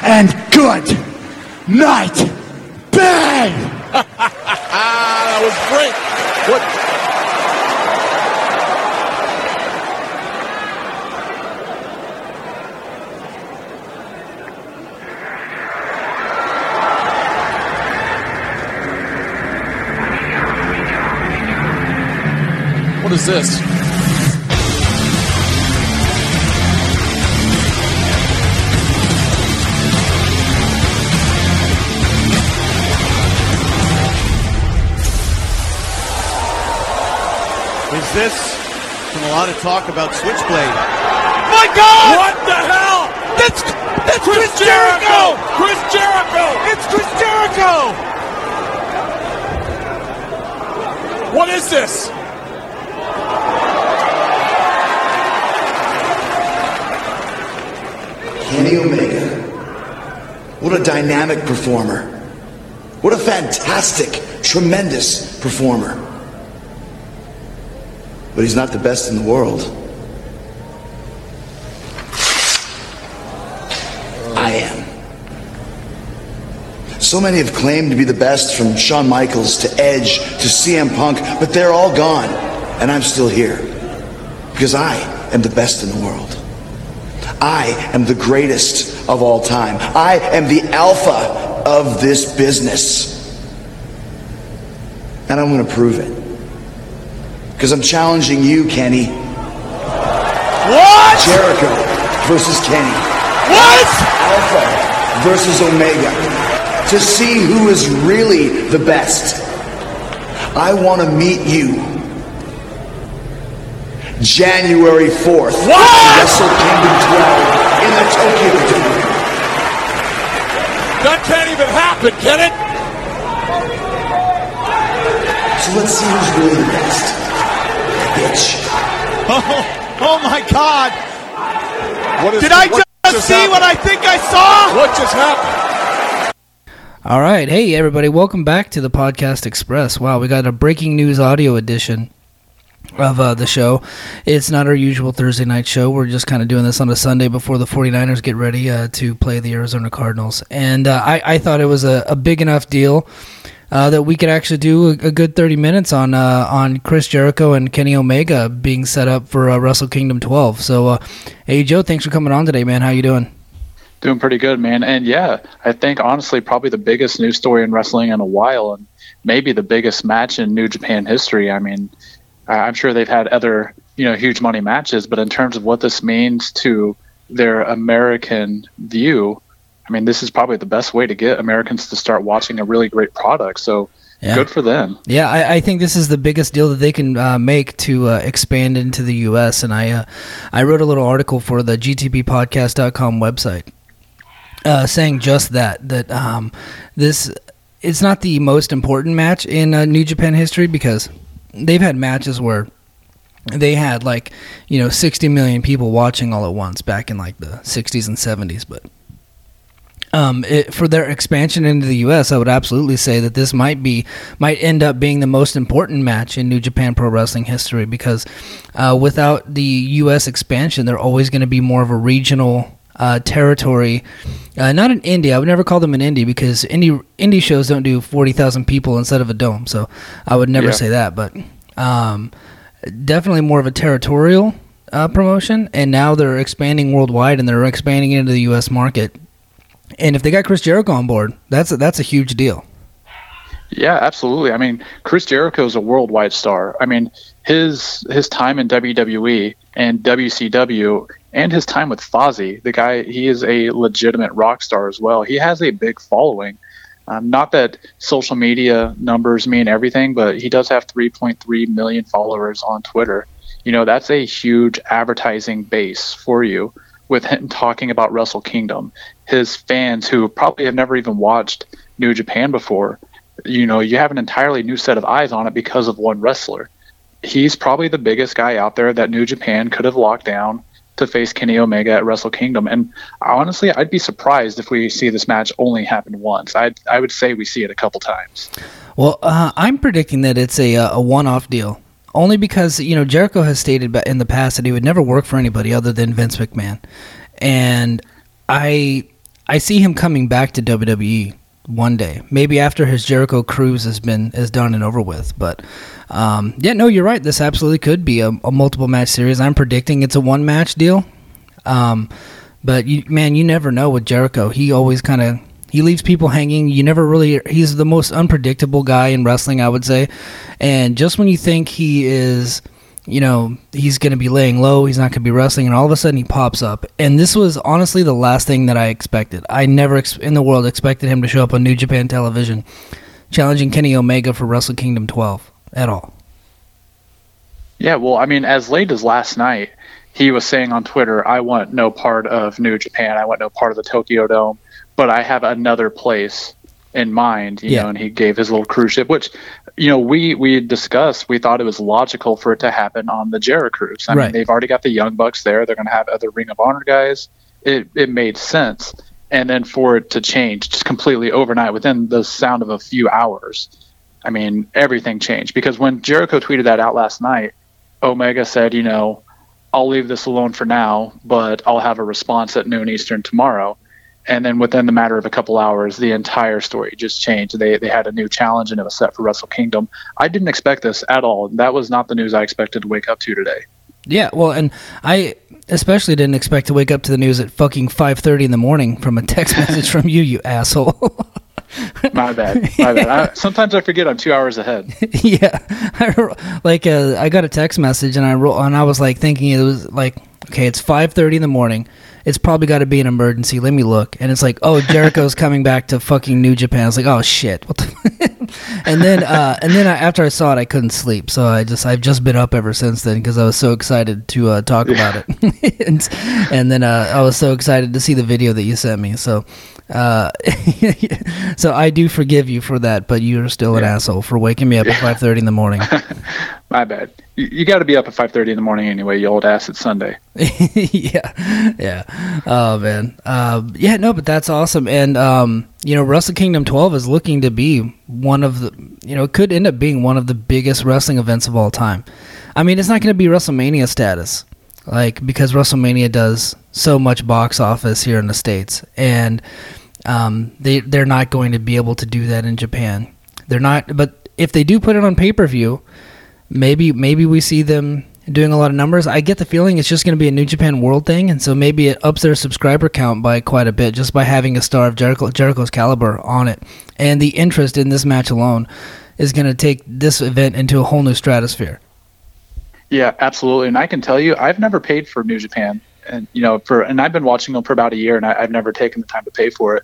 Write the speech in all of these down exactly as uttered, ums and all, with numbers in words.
And good night, bang! That was great. What? What is this? Is this from a lot of talk about Switchblade? My God! What the hell? That's that's Chris, Chris Jericho. Jericho! Chris Jericho! It's Chris Jericho! What is this? Kenny Omega. What a dynamic performer. What a fantastic, tremendous performer. But he's not the best in the world. I am. So many have claimed to be the best, from Shawn Michaels to Edge to C M Punk, but they're all gone, and I'm still here. Because I am the best in the world. I am the greatest of all time. I am the alpha of this business. And I'm going to prove it. Because I'm challenging you, Kenny. What? Jericho versus Kenny. What? Alpha versus Omega. To see who is really the best. I want to meet you. January fourth. What? Wrestle Kingdom twelve in the Tokyo Dome. That can't even happen, can it? So let's see who's really the best. Oh, oh my God! What is, Did I what just, just see happened? What I think I saw? What just happened? All right, hey everybody, welcome back to the Podcast Express. Wow, we got a breaking news audio edition of uh, the show. It's not our usual Thursday night show. We're just kind of doing this on a Sunday before the 49ers get ready uh, to play the Arizona Cardinals. And uh, I, I thought it was a, a big enough deal Uh, that we could actually do a, a good thirty minutes on uh, on Chris Jericho and Kenny Omega being set up for uh, Wrestle Kingdom twelve. So, uh, hey, Joe, thanks for coming on today, man. How you doing? Doing pretty good, man. And, yeah, I think, honestly, probably the biggest news story in wrestling in a while, and maybe the biggest match in New Japan history. I mean, I'm sure they've had other, you know, huge money matches, but in terms of what this means to their American view, I mean, this is probably the best way to get Americans to start watching a really great product. So yeah. Good for them. Yeah, I, I think this is the biggest deal that they can uh, make to uh, expand into the U S. And I uh, I wrote a little article for the G T P podcast dot com website uh, saying just that, that um, this it's not the most important match in uh, New Japan history, because they've had matches where they had like, you know, sixty million people watching all at once back in like the sixties and seventies, but... Um, it, for their expansion into the U S, I would absolutely say that this might be might end up being the most important match in New Japan Pro Wrestling history, because uh, without the U S expansion, they're always going to be more of a regional uh, territory. Uh, not an indie. I would never call them an indie, because indie indie shows don't do forty thousand people instead of a dome, so I would never yeah. say that. But um, definitely more of a territorial uh, promotion, and now they're expanding worldwide, and they're expanding into the U S market. And if they got Chris Jericho on board, that's a, that's a huge deal. Yeah, absolutely. I mean, Chris Jericho is a worldwide star. I mean, his his time in W W E and W C W and his time with Fozzy, the guy, he is a legitimate rock star as well. He has a big following. Um, not that social media numbers mean everything, but he does have three point three million followers on Twitter. You know, that's a huge advertising base for you. With him talking about Wrestle Kingdom, his fans who probably have never even watched New Japan before, you know, you have an entirely new set of eyes on it because of one wrestler. He's probably the biggest guy out there that New Japan could have locked down to face Kenny Omega at Wrestle Kingdom. And honestly, I'd be surprised if we see this match only happen once. I I would say we see it a couple times. Well, uh, I'm predicting that it's a a one-off deal. Only because, you know, Jericho has stated in the past that he would never work for anybody other than Vince McMahon. And I I see him coming back to W W E one day. Maybe after his Jericho cruise has been is done and over with. But, um, yeah, no, you're right. This absolutely could be a, a multiple-match series. I'm predicting it's a one-match deal. Um, but, you, man, you never know with Jericho. He always kind of... He leaves people hanging. You never really... He's the most unpredictable guy in wrestling, I would say. And just when you think he is, you know, he's going to be laying low, he's not going to be wrestling, and all of a sudden he pops up. And this was honestly the last thing that I expected. I never ex- in the world expected him to show up on New Japan television challenging Kenny Omega for Wrestle Kingdom twelve at all. Yeah, well, I mean, as late as last night, he was saying on Twitter, I want no part of New Japan. I want no part of the Tokyo Dome. But I have another place in mind, you yeah. know, and he gave his little cruise ship, which, you know, we, we discussed, we thought it was logical for it to happen on the Jericho cruise. I right. mean, they've already got the Young Bucks there. They're going to have other Ring of Honor guys. It it made sense. And then for it to change just completely overnight within the sound of a few hours, I mean, everything changed. Because when Jericho tweeted that out last night, Omega said, you know, I'll leave this alone for now, but I'll have a response at noon Eastern tomorrow. And then within the matter of a couple hours, the entire story just changed. They they had a new challenge, and it was set for Wrestle Kingdom. I didn't expect this at all. That was not the news I expected to wake up to today. Yeah, well, and I especially didn't expect to wake up to the news at fucking five thirty in the morning from a text message from you, you asshole. My bad. My bad. I, sometimes I forget I'm two hours ahead. Yeah. I, like, uh, I got a text message, and I ro- and I was, like, thinking it was, like, okay, it's five thirty in the morning. It's probably got to be an emergency. Let me look. And it's like, oh, Jericho's coming back to fucking New Japan. I was like, oh, shit. What the and then, uh, and then I, after I saw it, I couldn't sleep. So I just, I've just been up ever since then because I was so excited to uh, talk yeah. about it. and, and then uh, I was so excited to see the video that you sent me. So uh, so I do forgive you for that, but you're still yeah. an asshole for waking me up yeah. at five thirty in the morning. My bad. You, you got to be up at five thirty in the morning anyway, you old ass. It's Sunday. yeah. Yeah. Oh, man. Uh, yeah, no, but that's awesome. And, um, you know, Wrestle Kingdom twelve is looking to be one of the, you know, it could end up being one of the biggest wrestling events of all time. I mean, it's not going to be WrestleMania status, like, because WrestleMania does so much box office here in the States. And um, they, they're not going to be able to do that in Japan. They're not, but if they do put it on pay-per-view, Maybe maybe we see them doing a lot of numbers. I get the feeling it's just going to be a New Japan World thing, and so maybe it ups their subscriber count by quite a bit just by having a star of Jericho, Jericho's caliber on it. And the interest in this match alone is going to take this event into a whole new stratosphere. Yeah, absolutely. And I can tell you, I've never paid for New Japan, and you know, for and I've been watching them for about a year, and I, I've never taken the time to pay for it.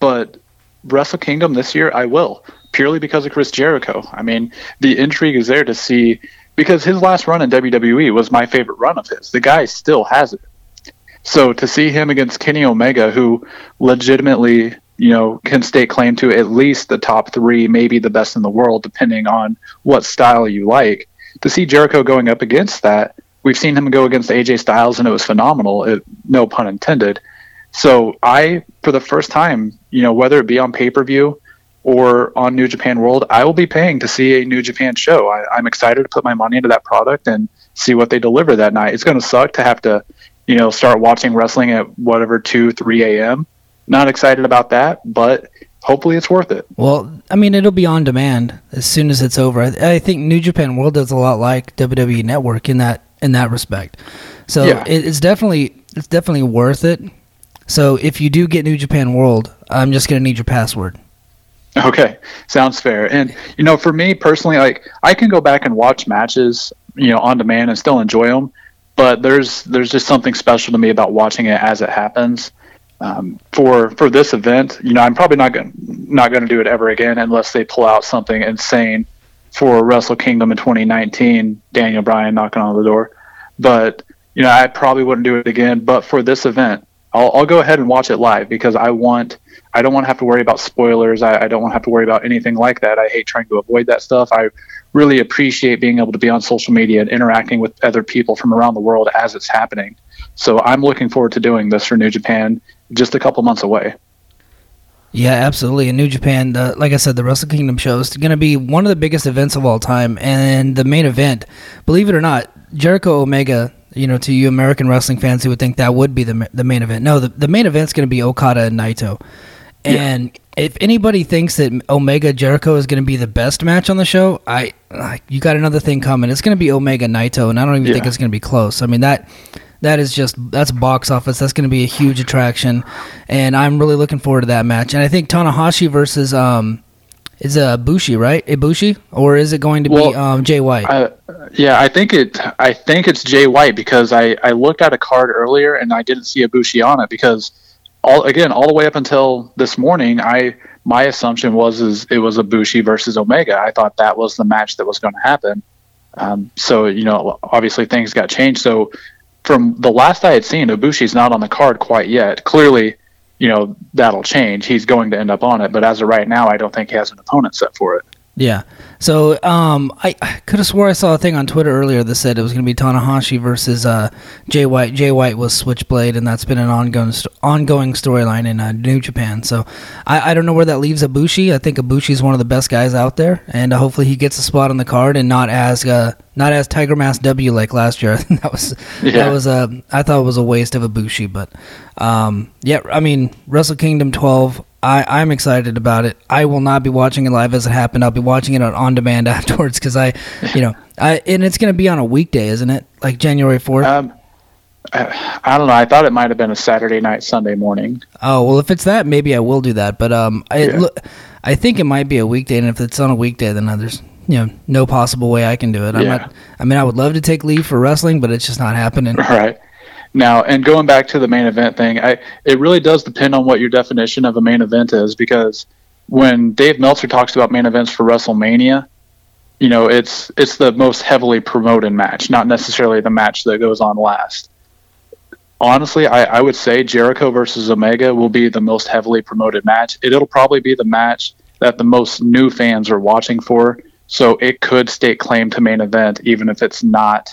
But Wrestle Kingdom this year, I will. Purely because of Chris Jericho. I mean, the intrigue is there to see, because his last run in W W E was my favorite run of his. The guy still has it. So to see him against Kenny Omega, who legitimately, you know, can stake claim to at least the top three, maybe the best in the world, depending on what style you like. To see Jericho going up against that, we've seen him go against A J Styles, and it was phenomenal, it, no pun intended. So I, for the first time, you know, whether it be on pay-per-view or on New Japan World, I will be paying to see a New Japan show. I, I'm excited to put my money into that product and see what they deliver that night. It's going to suck to have to, you know, start watching wrestling at whatever, two, three a.m. Not excited about that, but hopefully it's worth it. Well, I mean, it'll be on demand as soon as it's over. I, I think New Japan World does a lot like W W E Network in that in that respect. So yeah. it, it's definitely it's definitely worth it. So if you do get New Japan World, I'm just going to need your password. Okay, sounds fair. And, you know, for me personally, like, I can go back and watch matches, you know, on demand and still enjoy them, but there's there's just something special to me about watching it as it happens. Um, for for this event, you know, I'm probably not going not going to do it ever again unless they pull out something insane for Wrestle Kingdom in twenty nineteen, Daniel Bryan knocking on the door. But, you know, I probably wouldn't do it again, but for this event, I'll, I'll go ahead and watch it live because I want I don't want to have to worry about spoilers. I, I don't want to have to worry about anything like that. I hate trying to avoid that stuff. I really appreciate being able to be on social media and interacting with other people from around the world as it's happening. So I'm looking forward to doing this for New Japan just a couple months away. Yeah, absolutely. In New Japan, uh, like I said, the Wrestle Kingdom show is going to be one of the biggest events of all time. And the main event, believe it or not, Jericho Omega, you know, to you American wrestling fans who would think that would be the, the main event. No, the, the main event's going to be Okada and Naito. And yeah. if anybody thinks that Omega Jericho is going to be the best match on the show, I, I you got another thing coming. It's going to be Omega Naito, and I don't even yeah. think it's going to be close. I mean, that... That is just, that's box office. That's going to be a huge attraction, and I'm really looking forward to that match. And I think Tanahashi versus, um, is it Ibushi, right? Ibushi? Or is it going to well, be um, Jay White? Uh, yeah, I think it. I think it's Jay White, because I, I looked at a card earlier, and I didn't see Ibushi on it, because, all again, all the way up until this morning, I my assumption was is it was Ibushi versus Omega. I thought that was the match that was going to happen. Um, so, you know, obviously things got changed, so... From the last I had seen, Ibushi's not on the card quite yet. Clearly, you know, that'll change. He's going to end up on it. But as of right now, I don't think he has an opponent set for it. Yeah. So um, I, I could have swore I saw a thing on Twitter earlier that said it was going to be Tanahashi versus uh, Jay White. Jay White was Switchblade, and that's been an ongoing st- ongoing storyline in uh, New Japan. So I, I don't know where that leaves Ibushi. I think Ibushi's one of the best guys out there, and uh, hopefully he gets a spot on the card and not as uh, not as Tiger Mask W like last year. that was yeah. that was uh, I thought it was a waste of Ibushi, but um, yeah, I mean Wrestle Kingdom twelve. I, I'm excited about it. I will not be watching it live as it happened. I'll be watching it on, on demand afterwards because I, you know, I and it's going to be on a weekday, isn't it? Like January fourth? Um, I, I don't know. I thought it might have been a Saturday night, Sunday morning. Oh, well, if it's that, maybe I will do that. But um, I, yeah. look, I think it might be a weekday, and if it's on a weekday, then there's, you know, no possible way I can do it. I'm yeah. not, I mean, I would love to take leave for wrestling, but it's just not happening. Right. Now, and going back to the main event thing, I, it really does depend on what your definition of a main event is, because when Dave Meltzer talks about main events for WrestleMania, you know, it's it's the most heavily promoted match, not necessarily the match that goes on last. Honestly, I, I would say Jericho versus Omega will be the most heavily promoted match. It, it'll probably be the match that the most new fans are watching for, so it could stake claim to main event, even if it's not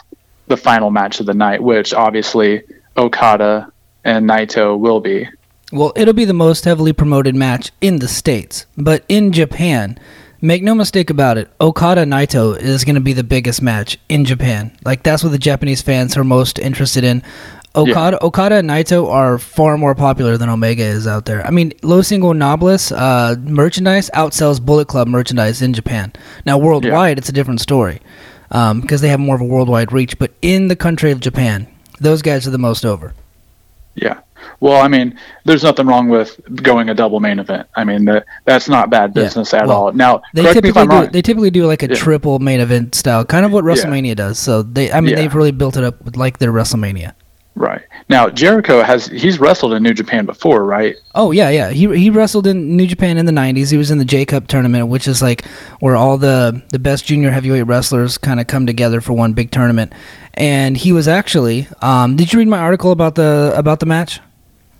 the final match of the night, which obviously Okada and Naito will be. Well, it'll be the most heavily promoted match in the States, but in Japan, make no mistake about it, Okada Naito is going to be the biggest match in Japan. Like, that's what the Japanese fans are most interested in. Okada, yeah. Okada and Naito are far more popular than Omega is out there. I mean, Los Ingobernables uh, merchandise outsells Bullet Club merchandise in Japan. Now, worldwide, yeah. it's a different story. Um, because they have more of a worldwide reach, but in the country of Japan, those guys are the most over. Yeah. Well, I mean, there's nothing wrong with going a double main event. I mean, the, that's not bad business yeah. at well, all. Now, they correct me if I'm do, wrong. They typically do like a yeah. triple main event style, kind of what WrestleMania yeah. does. So they, I mean, yeah. they've really built it up with like their WrestleMania. Right. Now, Jericho has he's wrestled in New Japan before, right? Oh, yeah, yeah. He he wrestled in New Japan in the nineties. He was in the J-Cup tournament, which is like where all the, the best junior heavyweight wrestlers kind of come together for one big tournament. And he was actually um, – did you read my article about the about the match?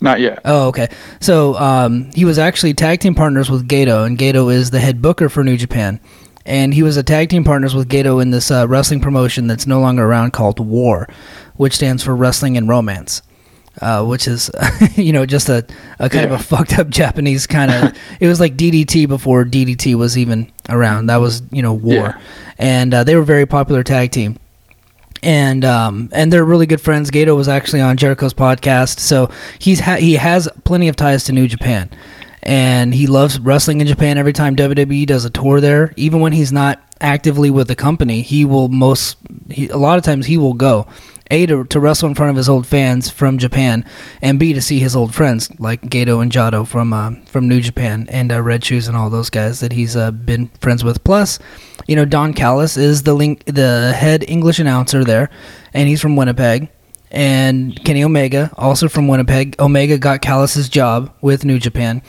Not yet. Oh, okay. So um, he was actually tag team partners with Gato, and Gato is the head booker for New Japan. And he was a tag team partners with Gato in this uh, wrestling promotion that's no longer around called WAR, which stands for Wrestling and Romance, uh, which is, you know, just a, a kind yeah. of a fucked up Japanese kind of, it was like D D T before D D T was even around. That was, you know, WAR. Yeah. And uh, they were a very popular tag team. And um, and they're really good friends. Gato was actually on Jericho's podcast, so he's ha- he has plenty of ties to New Japan. And he loves wrestling in Japan. Every time W W E does a tour there, even when he's not actively with the company, he will most he, a lot of times he will go A, to, to wrestle in front of his old fans from Japan, and B, to see his old friends like Gato and Jado from uh, from New Japan and uh, Red Shoes and all those guys that he's uh, been friends with. Plus, you know, Don Callis is the link, the head English announcer there, and he's from Winnipeg. And Kenny Omega, also from Winnipeg. Omega got Callis' job with New Japan,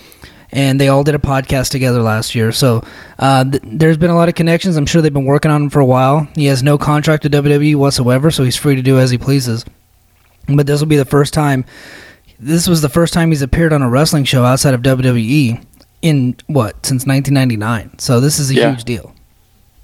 and they all did a podcast together last year. So uh, th- there's been a lot of connections. I'm sure they've been working on him for a while. He has no contract to W W E whatsoever, so he's free to do as he pleases. But this will be the first time. This was the first time he's appeared on a wrestling show outside of W W E in, what, since nineteen ninety-nine. So this is a yeah. huge deal.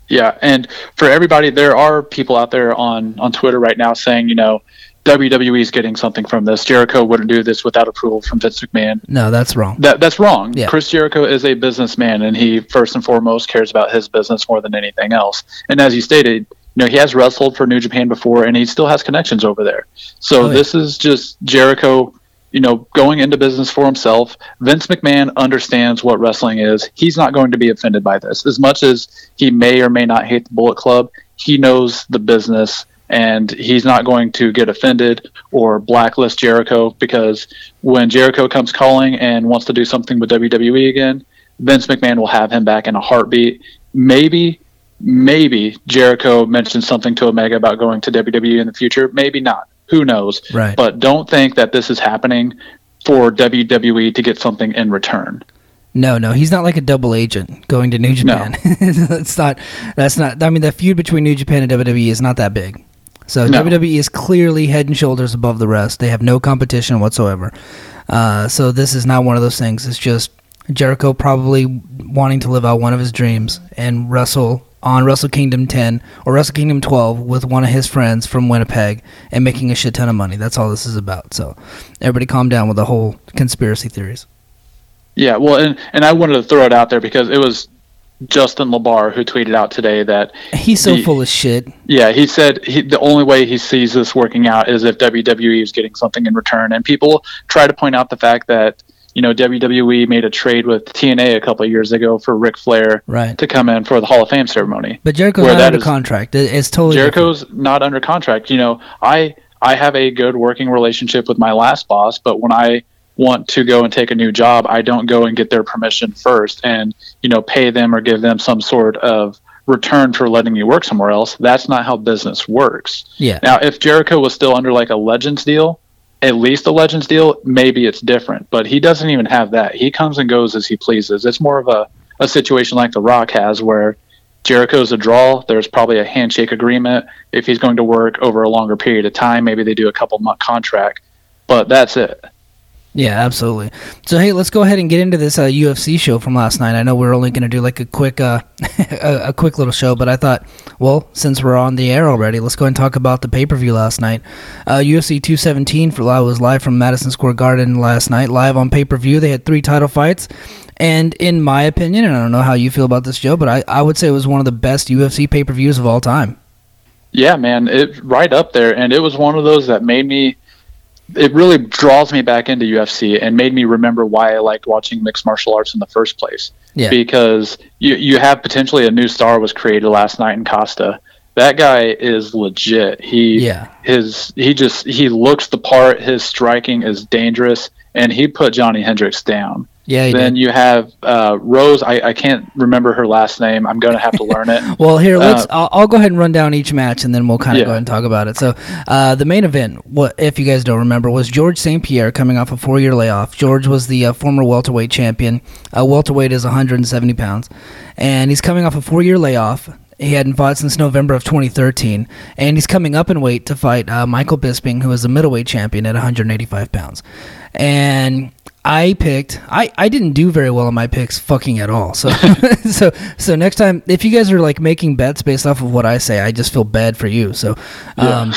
Yeah, and for everybody, there are people out there on, on Twitter right now saying, you know, W W E's getting something from this. Jericho wouldn't do this without approval from Vince McMahon. No, that's wrong. That that's wrong. Yeah. Chris Jericho is a businessman, and he first and foremost cares about his business more than anything else. And as you stated, you know, he has wrestled for New Japan before, and he still has connections over there. So oh, yeah. this is just Jericho, you know, going into business for himself. Vince McMahon understands what wrestling is. He's not going to be offended by this. As much as he may or may not hate the Bullet Club, he knows the business. And he's not going to get offended or blacklist Jericho, because when Jericho comes calling and wants to do something with W W E again, Vince McMahon will have him back in a heartbeat. Maybe, maybe Jericho mentioned something to Omega about going to W W E in the future. Maybe not. Who knows? Right. But don't think that this is happening for W W E to get something in return. No, no, he's not like a double agent going to New Japan. No. It's not. That's not. I mean, the feud between New Japan and W W E is not that big. So no. W W E is clearly head and shoulders above the rest. They have no competition whatsoever. Uh, so this is not one of those things. It's just Jericho probably wanting to live out one of his dreams and wrestle on Wrestle Kingdom ten or Wrestle Kingdom twelve with one of his friends from Winnipeg and making a shit ton of money. That's all this is about. So everybody calm down with the whole conspiracy theories. Yeah, well, and, and I wanted to throw it out there because it was Justin Labar who tweeted out today that he's so he, full of shit. Yeah, he said he, the only way he sees this working out is if W W E is getting something in return. And people try to point out the fact that, you know, W W E made a trade with T N A a couple of years ago for Ric Flair right. to come in for the Hall of Fame ceremony. But Jericho's not under is, contract. It's totally Jericho's different. Not under contract. You know, I I have a good working relationship with my last boss, but when I want to go and take a new job, I don't go and get their permission first and, you know, pay them or give them some sort of return for letting me work somewhere else. That's not how business works. Yeah. Now, if Jericho was still under like a Legends deal, at least a Legends deal, maybe it's different, but he doesn't even have that. He comes and goes as he pleases. It's more of a, a situation like The Rock has where Jericho's a draw. There's probably a handshake agreement. If he's going to work over a longer period of time, maybe they do a couple month contract, but that's it. Yeah, absolutely. So, hey, let's go ahead and get into this uh, U F C show from last night. I know we're only going to do like a quick uh, a, a quick little show, but I thought, well, since we're on the air already, let's go and talk about the pay-per-view last night. Uh, U F C two seventeen for, uh, was live from Madison Square Garden last night, live on pay-per-view. They had three title fights. And in my opinion, and I don't know how you feel about this, Joe, but I, I would say it was one of the best U F C pay-per-views of all time. Yeah, man, it right up there. And it was one of those that made me... it really draws me back into U F C and made me remember why I liked watching mixed martial arts in the first place. Yeah. Because you, you have potentially a new star was created last night in Costa. That guy is legit. He yeah. his he just he looks the part. His striking is dangerous, and he put Johnny Hendricks down. Yeah. Then did. You have uh, Rose. I, I can't remember her last name. I'm going to have to learn it. Well, here, let's. Uh, I'll, I'll go ahead and run down each match, and then we'll kind of yeah. go ahead and talk about it. So uh, the main event, what if you guys don't remember, was George Saint Pierre coming off a four-year layoff. George was the uh, former welterweight champion. Uh, welterweight is one hundred seventy pounds, and he's coming off a four-year layoff. He hadn't fought since November of twenty thirteen, and he's coming up in weight to fight uh, Michael Bisping, who is a middleweight champion at one hundred eighty-five pounds. And... I picked. I, I didn't do very well on my picks, fucking at all. So, so so next time, if you guys are like making bets based off of what I say, I just feel bad for you. So, um,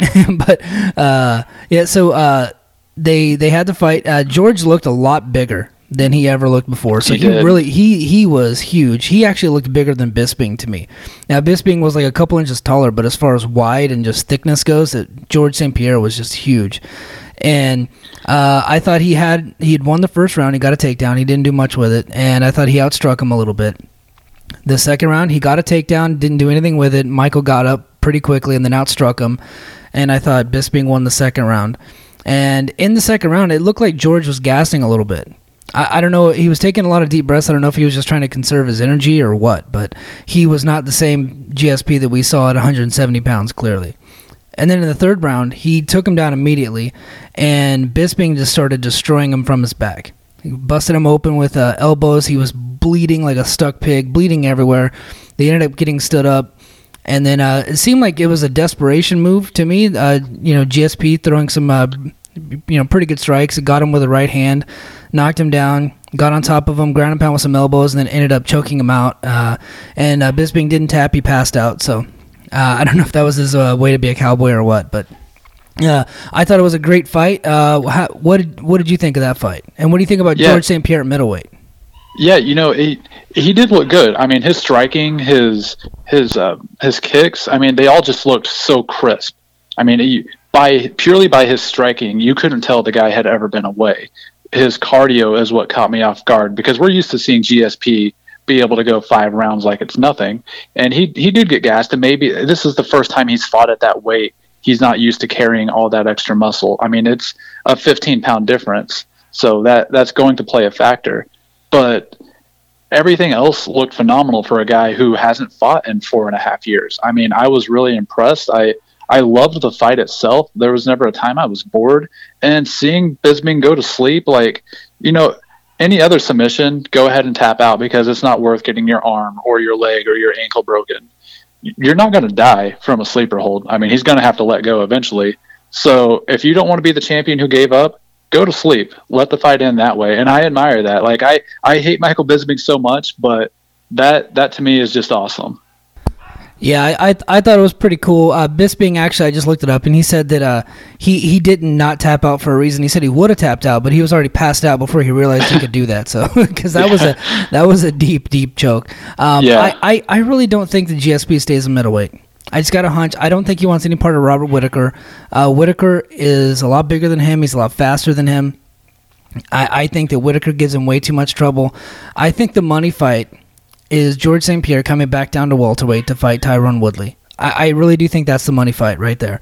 yeah. but uh, yeah. So uh, they they had to fight. Uh, George looked a lot bigger than he ever looked before. So he, he really he he was huge. He actually looked bigger than Bisping to me. Now Bisping was like a couple inches taller, but as far as wide and just thickness goes, it, George Saint Pierre was just huge. And uh, I thought he had he had won the first round. He got a takedown. He didn't do much with it, and I thought he outstruck him a little bit. The second round, he got a takedown, didn't do anything with it. Michael got up pretty quickly and then outstruck him, and I thought Bisping won the second round. And in the second round, it looked like George was gassing a little bit. I, I don't know. He was taking a lot of deep breaths. I don't know if he was just trying to conserve his energy or what, but he was not the same G S P that we saw at one hundred seventy pounds, clearly. And then in the third round, he took him down immediately, and Bisping just started destroying him from his back. He busted him open with uh, elbows. He was bleeding like a stuck pig, bleeding everywhere. They ended up getting stood up, and then uh, it seemed like it was a desperation move to me. Uh, you know, G S P throwing some uh, you know, pretty good strikes. It got him with a right hand, knocked him down, got on top of him, ground and pound with some elbows, and then ended up choking him out. Uh, and uh, Bisping didn't tap. He passed out, so... Uh, I don't know if that was his uh, way to be a cowboy or what, but Yeah, I thought it was a great fight. Uh, how, what did what did you think of that fight? And what do you think about yeah. George Saint Pierre at middleweight? Yeah, you know, he he did look good. I mean, his striking, his his uh, his kicks. I mean, they all just looked so crisp. I mean, he, by purely by his striking, you couldn't tell the guy had ever been away. His cardio is what caught me off guard because we're used to seeing G S P be able to go five rounds like it's nothing, and he he did get gassed. And maybe this is the first time he's fought at that weight. He's not used to carrying all that extra muscle. I mean, it's a fifteen pound difference, so that that's going to play a factor. But everything else looked phenomenal for a guy who hasn't fought in four and a half years. I mean, I was really impressed. I I loved the fight itself. There was never a time I was bored. And seeing Bisping go to sleep, like, you know, any other submission, go ahead and tap out because it's not worth getting your arm or your leg or your ankle broken. You're not going to die from a sleeper hold. I mean, he's going to have to let go eventually. So if you don't want to be the champion who gave up, go to sleep. Let the fight end that way. And I admire that. Like, I, I hate Michael Bisping so much, but that that to me is just awesome. Yeah, I I, I thought it was pretty cool. Uh, Bisping, actually, I just looked it up, and he said that uh, he, he didn't not tap out for a reason. He said he would have tapped out, but he was already passed out before he realized he could do that. So, because that yeah. was a that was a deep, deep choke. Um, yeah. I, I, I really don't think the G S P stays in middleweight. I just got a hunch. I don't think he wants any part of Robert Whittaker. Uh, Whittaker is a lot bigger than him. He's a lot faster than him. I, I think that Whittaker gives him way too much trouble. I think the money fight is George Saint Pierre coming back down to welterweight to fight Tyron Woodley. I, I really do think that's the money fight right there.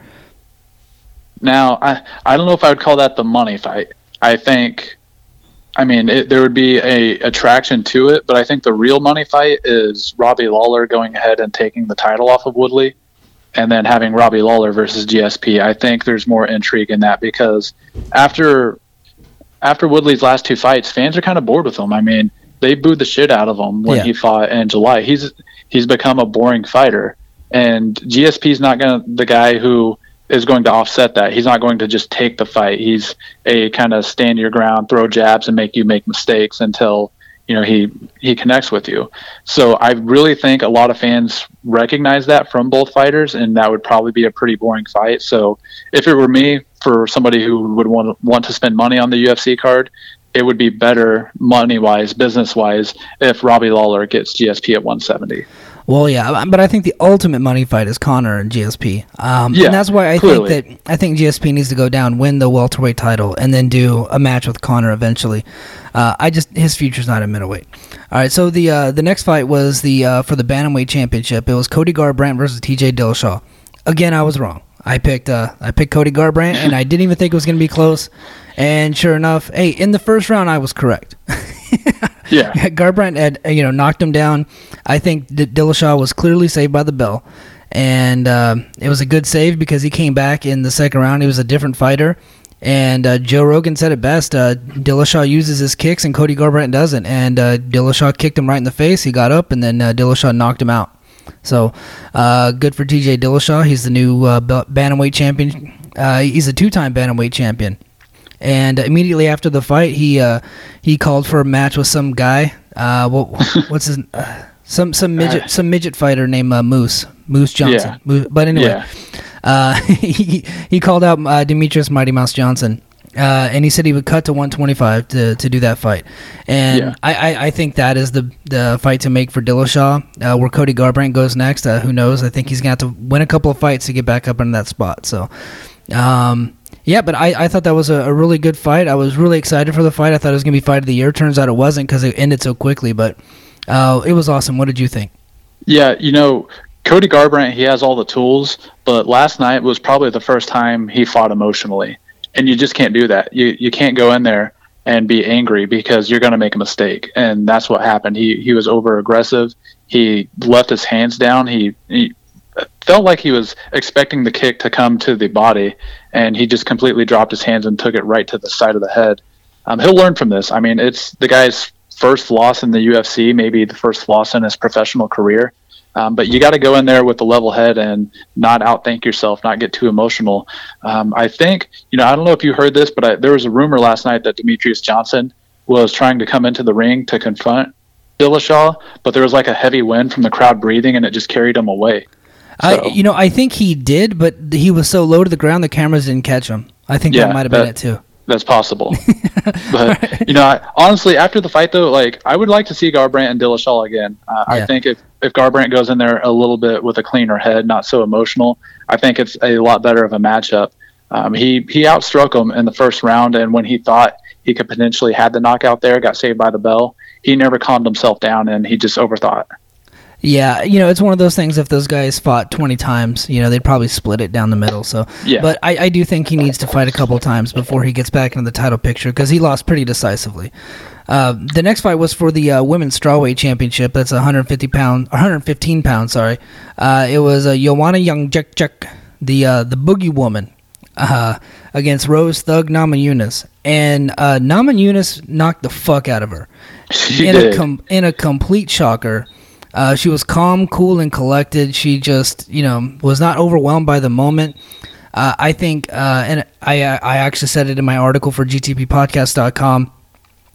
Now, I, I don't know if I would call that the money fight. I think, I mean, it, there would be a attraction to it, but I think the real money fight is Robbie Lawler going ahead and taking the title off of Woodley and then having Robbie Lawler versus G S P. I think there's more intrigue in that because after after Woodley's last two fights, fans are kind of bored with him. I mean, they booed the shit out of him when yeah. he fought in July. He's he's become a boring fighter, and G S P's not gonna the guy who is going to offset that. He's not going to just take the fight. He's a kind of stand your ground, throw jabs, and make you make mistakes until you know he he connects with you. So I really think a lot of fans recognize that from both fighters, and that would probably be a pretty boring fight. So if it were me, for somebody who would want want to spend money on the U F C card, it would be better money-wise, business-wise, if Robbie Lawler gets G S P at one seventy. Well, yeah, but I think the ultimate money fight is Conor and G S P. Um, yeah, and that's why I clearly. think that I think G S P needs to go down, win the welterweight title, and then do a match with Conor eventually. Uh, I just his future's not in middleweight. All right, so the uh, the next fight was the uh, for the bantamweight championship. It was Cody Garbrandt versus T J Dillashaw. Again, I was wrong. I picked uh, I picked Cody Garbrandt, and I didn't even think it was going to be close. And sure enough, hey, in the first round, I was correct. yeah, Garbrandt had you know knocked him down. I think that Dillashaw was clearly saved by the bell, and uh, it was a good save because he came back in the second round. He was a different fighter, and uh, Joe Rogan said it best. Uh, Dillashaw uses his kicks, and Cody Garbrandt doesn't. And uh, Dillashaw kicked him right in the face. He got up, and then uh, Dillashaw knocked him out. So, uh, good for T J Dillashaw. He's the new uh, bantamweight champion. Uh, he's a two-time bantamweight champion. And immediately after the fight, he uh, he called for a match with some guy. Uh, what, what's his uh, some some midget some midget fighter named uh, Moose Moose Johnson. Yeah. Moose, but anyway, yeah. uh, he he called out uh, Demetrious Mighty Mouse Johnson. Uh, and he said he would cut to one twenty-five to, to do that fight. And yeah. I, I, I think that is the, the fight to make for Dillashaw. Uh, where Cody Garbrandt goes next, uh, who knows? I think he's going to have to win a couple of fights to get back up in that spot. So, um, yeah, but I, I thought that was a, a really good fight. I was really excited for the fight. I thought it was going to be fight of the year. Turns out it wasn't because it ended so quickly. But uh, it was awesome. What did you think? Yeah, you know, Cody Garbrandt, he has all the tools. But last night was probably the first time he fought emotionally. And you just can't do that. You you can't go in there and be angry because you're going to make a mistake. And that's what happened. He he was over-aggressive. He left his hands down. He, he felt like he was expecting the kick to come to the body, and he just completely dropped his hands and took it right to the side of the head. Um, he'll learn from this. I mean, it's the guy's first loss in the U F C, maybe the first loss in his professional career. Um, but you got to go in there with a level head and not outthink yourself, not get too emotional. Um, I think, you know, I don't know if you heard this, but I, there was a rumor last night that Demetrious Johnson was trying to come into the ring to confront Dillashaw, but there was like a heavy wind from the crowd breathing, and it just carried him away. So. I, you know, I think he did, but he was so low to the ground the cameras didn't catch him. I think yeah, that might have been it too. That's possible. But right. you know, I, honestly, after the fight though, like I would like to see Garbrandt and Dillashaw again. Uh, yeah. I think if if Garbrandt goes in there a little bit with a cleaner head, not so emotional, I think it's a lot better of a matchup. Um, he he outstruck him in the first round, and when he thought he could potentially have the knockout there, got saved by the bell. He never calmed himself down, and he just overthought. Yeah, you know, it's one of those things, if those guys fought twenty times, you know, they'd probably split it down the middle. So, yeah. But I, I do think he needs to fight a couple times before he gets back into the title picture, because he lost pretty decisively. Uh, the next fight was for the uh, Women's Strawweight Championship. That's one hundred fifty pounds, one hundred fifteen pounds, sorry. Uh, it was uh, Joanna Jędrzejczyk, the uh, the Boogie Woman, uh, against Rose Thug Namajunas. And uh, Namajunas knocked the fuck out of her. She in did. A com- in a complete shocker. Uh, she was calm, cool, and collected. She just, you know, was not overwhelmed by the moment. Uh, I think, uh, and I, I actually said it in my article for G T P podcast dot com,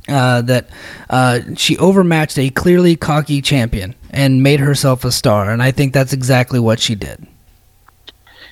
uh, that uh, she overmatched a clearly cocky champion and made herself a star. And I think that's exactly what she did.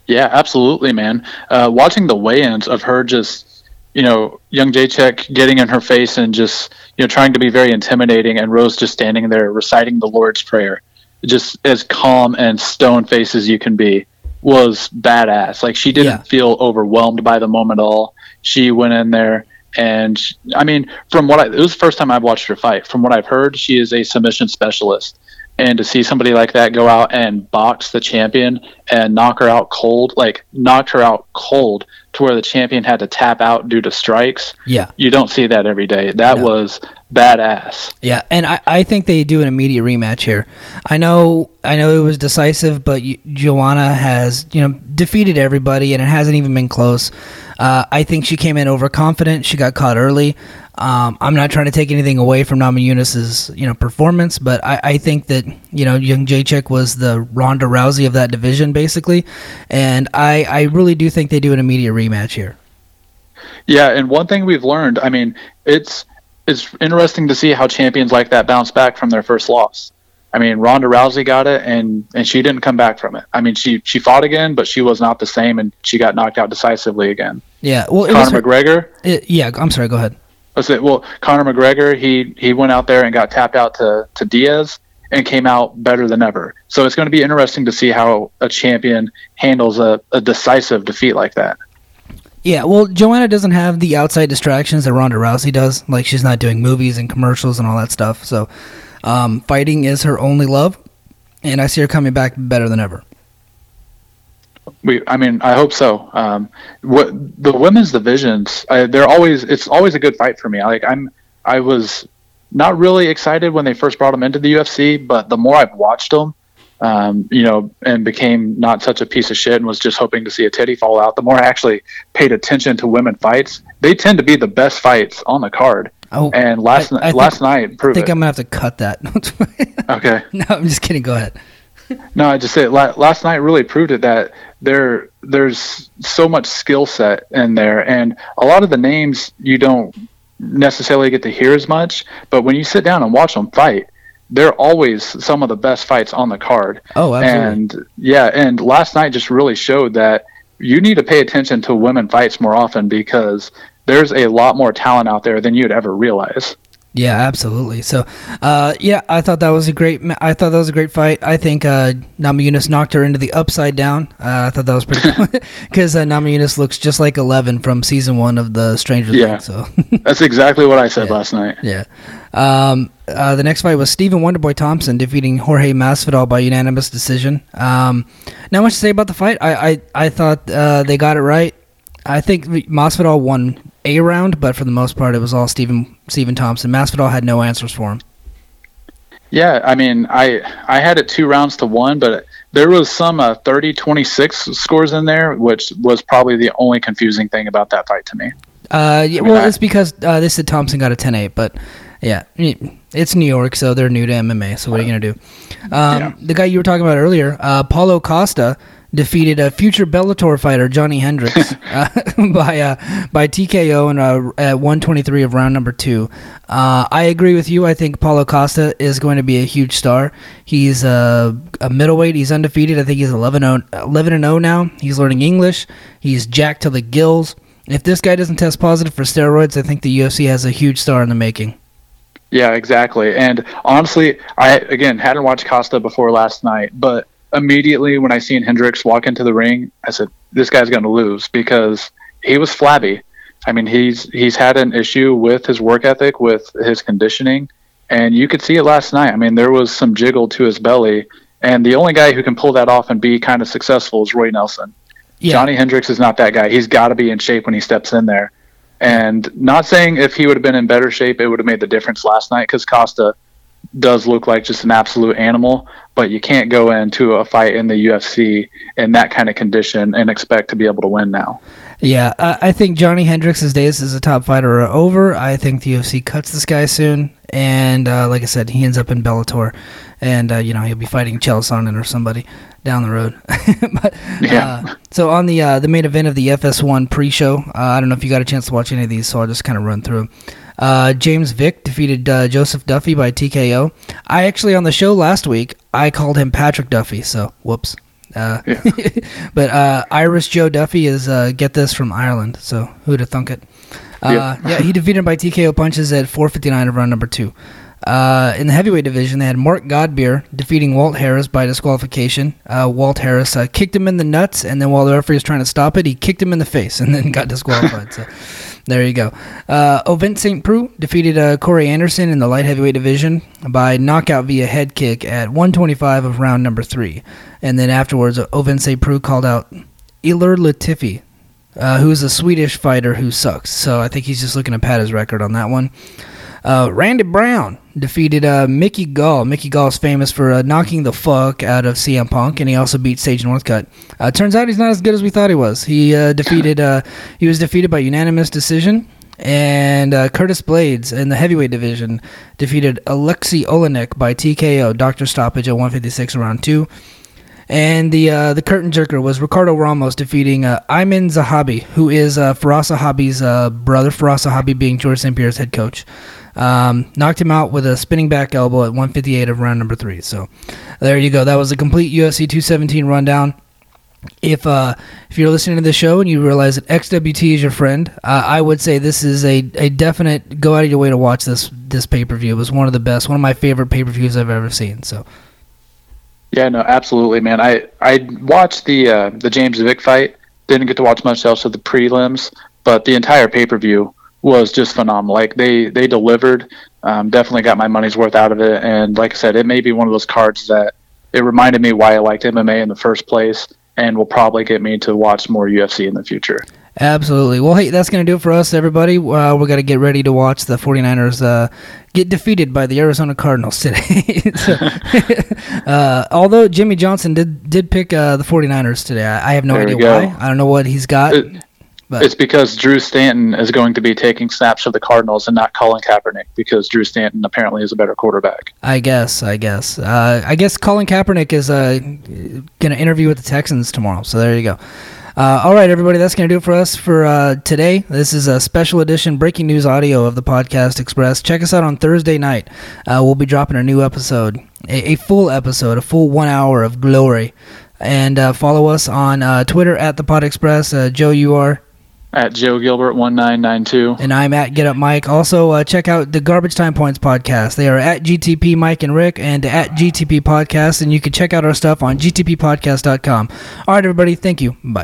Yeah, absolutely, man. Uh, watching the weigh-ins of her just... you know, young Jacek getting in her face and just, you know, trying to be very intimidating, and Rose just standing there reciting the Lord's Prayer, just as calm and stone-faced as you can be, was badass. Like, she didn't yeah. feel overwhelmed by the moment at all. She went in there, and, I mean, from what I, it was the first time I've watched her fight. From what I've heard, she is a submission specialist. And to see somebody like that go out and box the champion and knock her out cold, like, knocked her out cold, to where the champion had to tap out due to strikes. Yeah. You don't see that every day. That no. was badass. Yeah, and I, I think they do an immediate rematch here. I know I know it was decisive, but you, Joanna has, you know, defeated everybody, and it hasn't even been close. Uh, I think she came in overconfident. She got caught early. Um, I'm not trying to take anything away from Namajunas' you know, performance, but I, I think that, you know, young Jacek was the Ronda Rousey of that division, basically, and I, I really do think they do an immediate rematch here. Yeah, and one thing we've learned, I mean, it's it's interesting to see how champions like that bounce back from their first loss. I mean, Ronda Rousey got it, and, and she didn't come back from it. I mean, she, she fought again, but she was not the same, and she got knocked out decisively again. Yeah, well, Conor her, McGregor? It, yeah, I'm sorry, go ahead. Let's say, well, Conor McGregor, he, he went out there and got tapped out to, to Diaz and came out better than ever. So it's going to be interesting to see how a champion handles a, a decisive defeat like that. Yeah, well, Joanna doesn't have the outside distractions that Ronda Rousey does. Like, she's not doing movies and commercials and all that stuff. So um, fighting is her only love, and I see her coming back better than ever. We, I mean, I hope so. Um, what, the women's divisions, I, they're always, it's always a good fight for me. Like I'm, I was not really excited when they first brought them into the U F C, but the more I've watched them, um, you know, and became not such a piece of shit and was just hoping to see a titty fall out, the more I actually paid attention to women fights. They tend to be the best fights on the card. Oh, and last I, I last think, night, proved I think it. I'm gonna have to cut that. Okay. No, I'm just kidding. Go ahead. No, I just said last night really proved it that there there's so much skill set in there, and a lot of the names you don't necessarily get to hear as much, but when you sit down and watch them fight, they're always some of the best fights on the card. Oh, absolutely. And yeah, and last night just really showed that you need to pay attention to women fights more often, because there's a lot more talent out there than you'd ever realize. Yeah, absolutely. So, uh, yeah, I thought that was a great. I thought that was a great fight. I think uh, Namajunas knocked her into the upside down. Uh, I thought that was pretty cool, because uh, Namajunas looks just like Eleven from season one of the Stranger Things. Yeah, so that's exactly what I said yeah. last night. Yeah. Um, uh, the next fight was Stephen Wonderboy Thompson defeating Jorge Masvidal by unanimous decision. Um, not much to say about the fight. I I, I thought uh, they got it right. I think Masvidal won a round, but for the most part, it was all Stephen Stephen Thompson. Masvidal had no answers for him. Yeah, I mean, I I had it two rounds to one, but there was some uh, thirty twenty-six scores in there, which was probably the only confusing thing about that fight to me. Uh, yeah, I mean, well, I, it's because uh, they said Thompson got a ten eight, but yeah, it's New York, so they're new to M M A, so what uh, are you going to do? Um, yeah. The guy you were talking about earlier, uh, Paulo Costa, defeated a future Bellator fighter, Johnny Hendricks, uh, by uh, by T K O in uh, at one twenty-three of round number two. Uh, I agree with you. I think Paulo Costa is going to be a huge star. He's a, a middleweight. He's undefeated. I think he's eleven and oh now. He's learning English. He's jacked to the gills. If this guy doesn't test positive for steroids, I think the U F C has a huge star in the making. Yeah, exactly. And honestly, I, again, hadn't watched Costa before last night, but immediately when I seen Hendricks walk into the ring, I said, this guy's going to lose, because he was flabby. I mean, he's he's had an issue with his work ethic, with his conditioning, and you could see it last night. I mean, there was some jiggle to his belly, and the only guy who can pull that off and be kind of successful is Roy Nelson. Yeah. Johnny Hendricks is not that guy. He's got to be in shape when he steps in there. And not saying if he would have been in better shape, it would have made the difference last night, because Costa does look like just an absolute animal, but you can't go into a fight in the U F C in that kind of condition and expect to be able to win now. Yeah, I think Johnny Hendricks' days as a top fighter are over. I think the U F C cuts this guy soon, and uh, like I said, he ends up in Bellator, and uh, you know, he'll be fighting Chael Sonnen or somebody down the road. But, yeah. Uh, so on the uh, the main event of the F S one pre-show, uh, I don't know if you got a chance to watch any of these, so I'll just kind of run through. Uh, James Vick defeated uh, Joseph Duffy by T K O. I actually, on the show last week, I called him Patrick Duffy, so whoops. Uh, yeah. But uh, Irish Joe Duffy is, uh, get this, from Ireland, so who'd have thunk it? Uh, yeah. Yeah, he defeated him by T K O punches at four fifty-nine of round number two. Uh, in the heavyweight division, they had Mark Godbeer defeating Walt Harris by disqualification. Uh, Walt Harris uh, kicked him in the nuts, and then while the referee was trying to stop it, he kicked him in the face and then got disqualified. So there you go. Uh, Ovent Saint Preux defeated uh, Corey Anderson in the light heavyweight division by knockout via head kick at one twenty-five of round number three. And then afterwards, Ovent Saint Preux called out Ilir Latifi, uh, who's a Swedish fighter who sucks. So I think he's just looking to pad his record on that one. Uh, Randy Brown defeated uh, Mickey Gall. Mickey Gall is famous for uh, knocking the fuck out of C M Punk, and he also beat Sage Northcutt. Uh, turns out he's not as good as we thought he was. He uh, defeated. Uh, he was defeated by unanimous decision, and uh, Curtis Blades in the heavyweight division defeated Alexei Olenek by T K O, doctor stoppage at one fifty-six round two. And the uh, the curtain jerker was Ricardo Ramos defeating uh, Ayman Zahabi, who is uh, Faraz Zahabi's uh, brother. Faraz Zahabi being George Saint Pierre's head coach. Um, knocked him out with a spinning back elbow at one fifty-eight of round number three. So there you go. That was a complete U F C two seventeen rundown. If uh, if you're listening to the show and you realize that X W T is your friend, uh, I would say this is a, a definite go out of your way to watch this this pay-per-view. It was one of the best, one of my favorite pay-per-views I've ever seen. So yeah, no, absolutely, man. I, I watched the uh, the James Vick fight. Didn't get to watch much else of the prelims, but the entire pay-per-view was just phenomenal. Like they they delivered. Um, definitely got my money's worth out of it. And like I said, it may be one of those cards that it reminded me why I liked M M A in the first place, and will probably get me to watch more U F C in the future. Absolutely. Well, hey, that's going to do it for us, everybody. Uh, we're going to get ready to watch the 49ers uh, get defeated by the Arizona Cardinals today. So, uh, although Jimmy Johnson did did pick uh, the 49ers today. I, I have no there idea why. I don't know what he's got. It, But. It's because Drew Stanton is going to be taking snaps for the Cardinals and not Colin Kaepernick, because Drew Stanton apparently is a better quarterback. I guess, I guess. Uh, I guess Colin Kaepernick is uh, going to interview with the Texans tomorrow, so there you go. Uh, all right, everybody, that's going to do it for us for uh, today. This is a special edition breaking news audio of the Podcast Express. Check us out on Thursday night. Uh, we'll be dropping a new episode, a, a full episode, a full one hour of glory. And uh, follow us on uh, Twitter at the Pod Express. Uh, Joe, you are? At Joe Gilbert one nine nine two, and I'm at Get Up Mike. Also, uh, check out the Garbage Time Points podcast. They are at G T P Mike and Rick, and at G T P Podcast, and you can check out our stuff on G T P podcast dot com. All right, everybody, thank you. Bye.